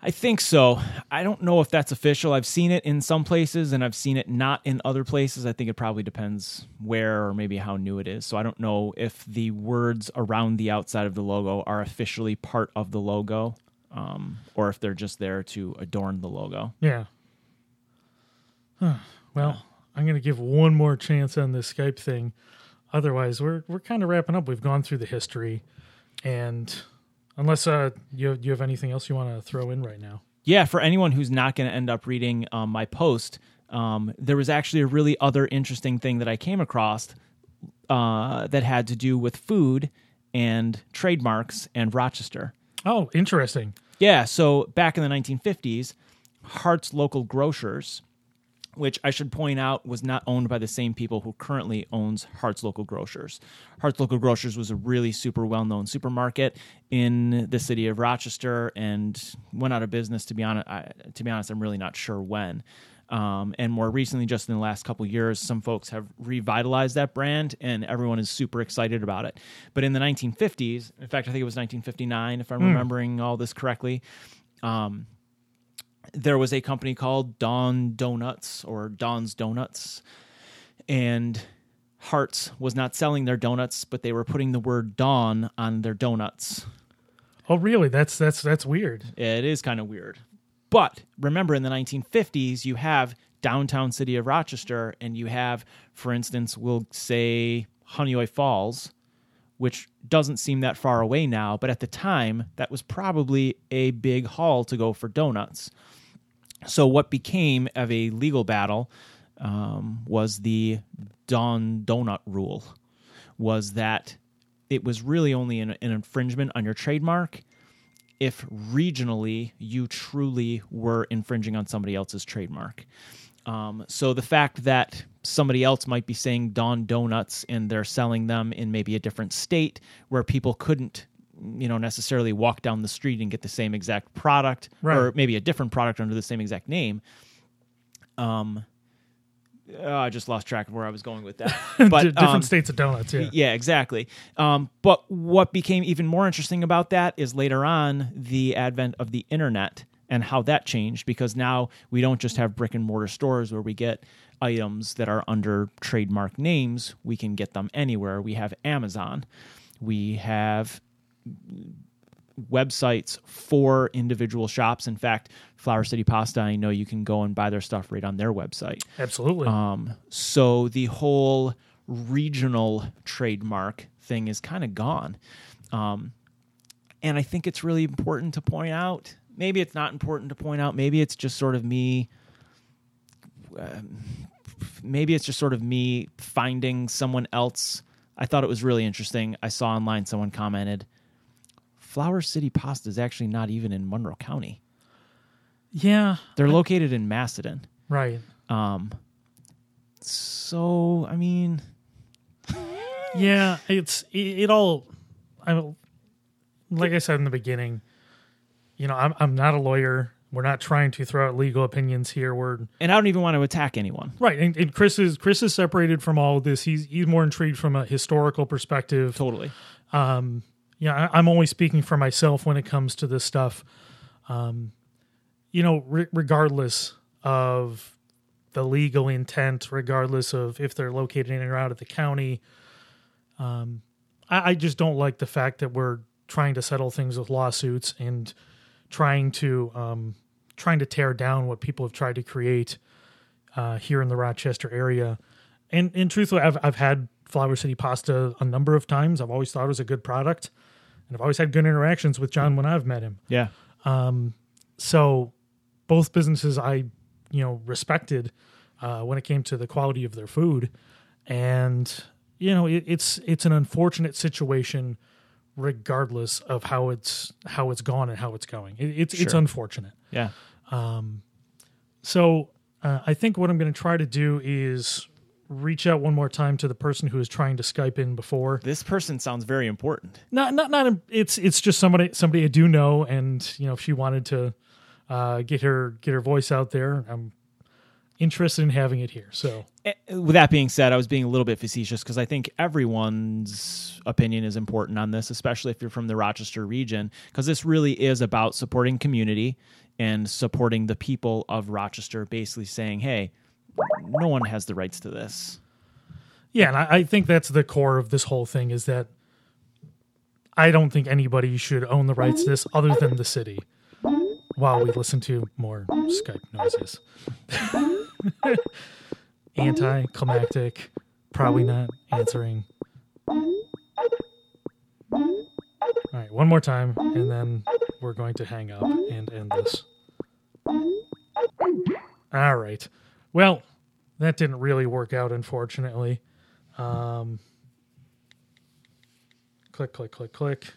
I think so. I don't know if that's official. I've seen it in some places and I've seen it not in other places. I think it probably depends where or maybe how new it is. So I don't know if the words around the outside of the logo are officially part of the logo um or if they're just there to adorn the logo. Yeah. Huh. Well, yeah. I'm going to give one more chance on this Skype thing. Otherwise, we're we're kind of wrapping up. We've gone through the history, and unless uh, you you have anything else you want to throw in right now. Yeah, for anyone who's not going to end up reading um, my post, um, there was actually a really other interesting thing that I came across uh, that had to do with food and trademarks and Rochester. Oh, interesting. Yeah, so back in the nineteen fifties, Hart's Local Grocers, which I should point out was not owned by the same people who currently owns Hart's Local Grocers. Hart's Local Grocers was a really super well-known supermarket in the city of Rochester and went out of business, to be honest, I, to be honest, I'm really not sure when. Um, and more recently, just in the last couple of years, some folks have revitalized that brand, and everyone is super excited about it. But in the nineteen fifties, in fact, I think it was nineteen fifty-nine, if I'm mm. remembering all this correctly, um, there was a company called Dawn Donuts or Dawn's Donuts, and Hart's was not selling their donuts, but they were putting the word Dawn on their donuts. Oh, really? That's that's that's weird. It is kind of weird. But remember, in the nineteen fifties, you have downtown city of Rochester, and you have, for instance, we'll say Honeoye Falls, which doesn't seem that far away now, but at the time, that was probably a big haul to go for donuts. So what became of a legal battle um, was the Dawn Donut rule, was that it was really only an, an infringement on your trademark if regionally you truly were infringing on somebody else's trademark. Um, so the fact that somebody else might be saying Dawn Donuts and they're selling them in maybe a different state where people couldn't, you know, necessarily walk down the street and get the same exact product, right, or maybe a different product under the same exact name. Um, oh, I just lost track of where I was going with that. But different um, states of donuts, yeah. Yeah, exactly. Um, but what became even more interesting about that is later on the advent of the internet and how that changed, because now we don't just have brick and mortar stores where we get items that are under trademark names. We can get them anywhere. We have Amazon. We have websites for individual shops. In fact, Flower City Pasta, I know you can go and buy their stuff right on their website. Absolutely. Um, so the whole regional trademark thing is kind of gone. Um, and I think it's really important to point out, maybe it's not important to point out, maybe it's just sort of me, um, maybe it's just sort of me finding someone else. I thought it was really interesting. I saw online someone commented, Flower City Pasta is actually not even in Monroe County. Yeah. They're I, located in Macedon. Right. Um. So, I mean... yeah, it's... It, it all... I, like I said in the beginning, you know, I'm, I'm not a lawyer. We're not trying to throw out legal opinions here. We're And I don't even want to attack anyone. Right. And, and Chris is Chris is separated from all of this. He's, he's more intrigued from a historical perspective. Totally. Um. Yeah, I'm only speaking for myself when it comes to this stuff. Um, you know, re- regardless of the legal intent, regardless of if they're located in or out of the county, um, I, I just don't like the fact that we're trying to settle things with lawsuits and trying to um, trying to tear down what people have tried to create uh, here in the Rochester area. And, and truthfully, I've I've had Flower City Pasta a number of times. I've always thought it was a good product. And I've always had good interactions with John when I've met him. Yeah. Um, so both businesses I, you know, respected uh, when it came to the quality of their food. And, you know, it, it's it's an unfortunate situation regardless of how it's how it's gone and how it's going. It, it's sure. It's unfortunate. Yeah. Um, so uh, I think what I'm going to try to do is reach out one more time to the person who was trying to Skype in before. This person sounds very important. Not, not, not. It's, it's just somebody, somebody I do know, and you know, if she wanted to uh, get her, get her voice out there, I'm interested in having it here. So, with that being said, I was being a little bit facetious because I think everyone's opinion is important on this, especially if you're from the Rochester region, because this really is about supporting community and supporting the people of Rochester. Basically, saying, hey, no one has the rights to this. Yeah, and I, I think that's the core of this whole thing, is that I don't think anybody should own the rights to this other than the city. While we listen to more Skype noises. Anticlimactic, probably not answering. All right, one more time, and then we're going to hang up and end this. All right. Well, that didn't really work out, unfortunately. Um, click, click, click, click.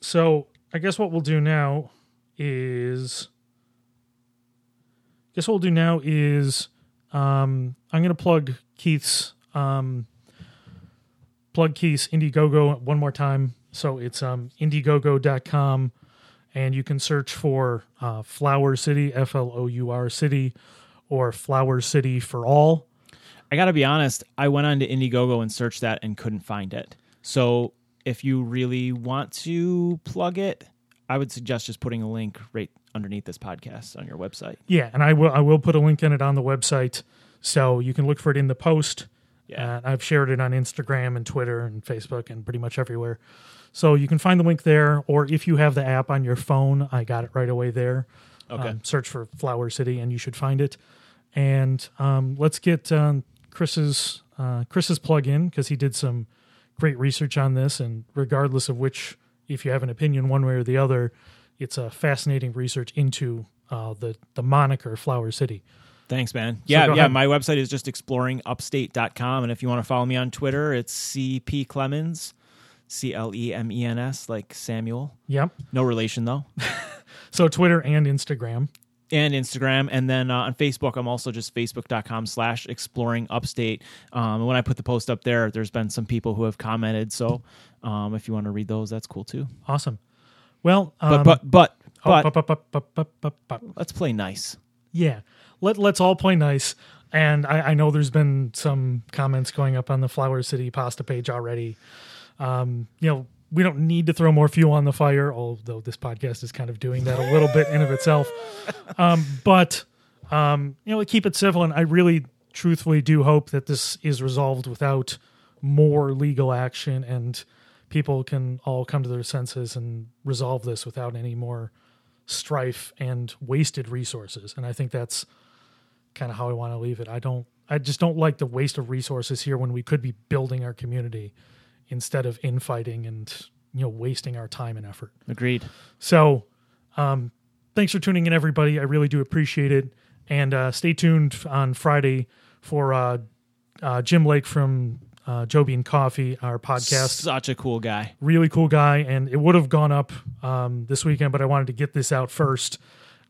So I guess what we'll do now is... I guess what we'll do now is... Um, I'm going to plug Keith's... Um, plug Keith's Indiegogo one more time. So it's um, Indiegogo dot com, and you can search for uh, Flower City, F L O U R City, or Flower City for All. I got to be honest, I went on to Indiegogo and searched that and couldn't find it. So if you really want to plug it, I would suggest just putting a link right underneath this podcast on your website. Yeah, and I will I will put a link in it on the website, so you can look for it in the post. Yeah. Uh, I've shared it on Instagram and Twitter and Facebook and pretty much everywhere. So you can find the link there, or if you have the app on your phone, I got it right away there. Okay. Um, search for Flower City and you should find it. And um, let's get um, Chris's uh, Chris's plug in, because he did some great research on this. And regardless of which, if you have an opinion one way or the other, it's a fascinating research into uh, the the moniker Flower City. Thanks, man. So yeah, yeah. Ahead. My website is just exploring upstate dot com, and if you want to follow me on Twitter, it's C P Clemens, C L E M E N S, like Samuel. Yep. No relation though. So Twitter and Instagram. And Instagram, and then uh, on Facebook, I'm also just facebook dot com slash exploring upstate. Um, when I put the post up there, there's been some people who have commented, so um, if you want to read those, that's cool too. Awesome. Well, um, but but but, but, oh, but, but, but, but, but, but let's play nice. Yeah, let let's all play nice. And I, I know there's been some comments going up on the Flower City Pasta page already. Um, you know, we don't need to throw more fuel on the fire, although this podcast is kind of doing that a little bit in of itself. Um, but, um, you know, keep it civil. And I really truthfully do hope that this is resolved without more legal action, and people can all come to their senses and resolve this without any more strife and wasted resources. And I think that's kind of how I want to leave it. I don't, I just don't like the waste of resources here when we could be building our community instead of infighting and, you know, wasting our time and effort. Agreed. So um, thanks for tuning in, everybody. I really do appreciate it. And uh, stay tuned on Friday for uh, uh, Jim Lake from uh, Joby and Coffee, our podcast. Such a cool guy. Really cool guy. And it would have gone up um, this weekend, but I wanted to get this out first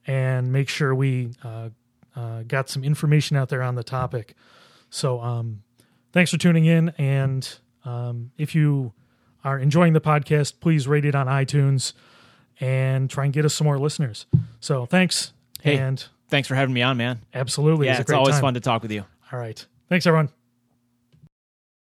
and make sure we uh, uh, got some information out there on the topic. So um, thanks for tuning in, and... Um, if you are enjoying the podcast, please rate it on iTunes and try and get us some more listeners. So thanks. Hey, and thanks for having me on, man. Absolutely. Yeah, it's, it's always time. Fun to talk with you. All right. Thanks, everyone.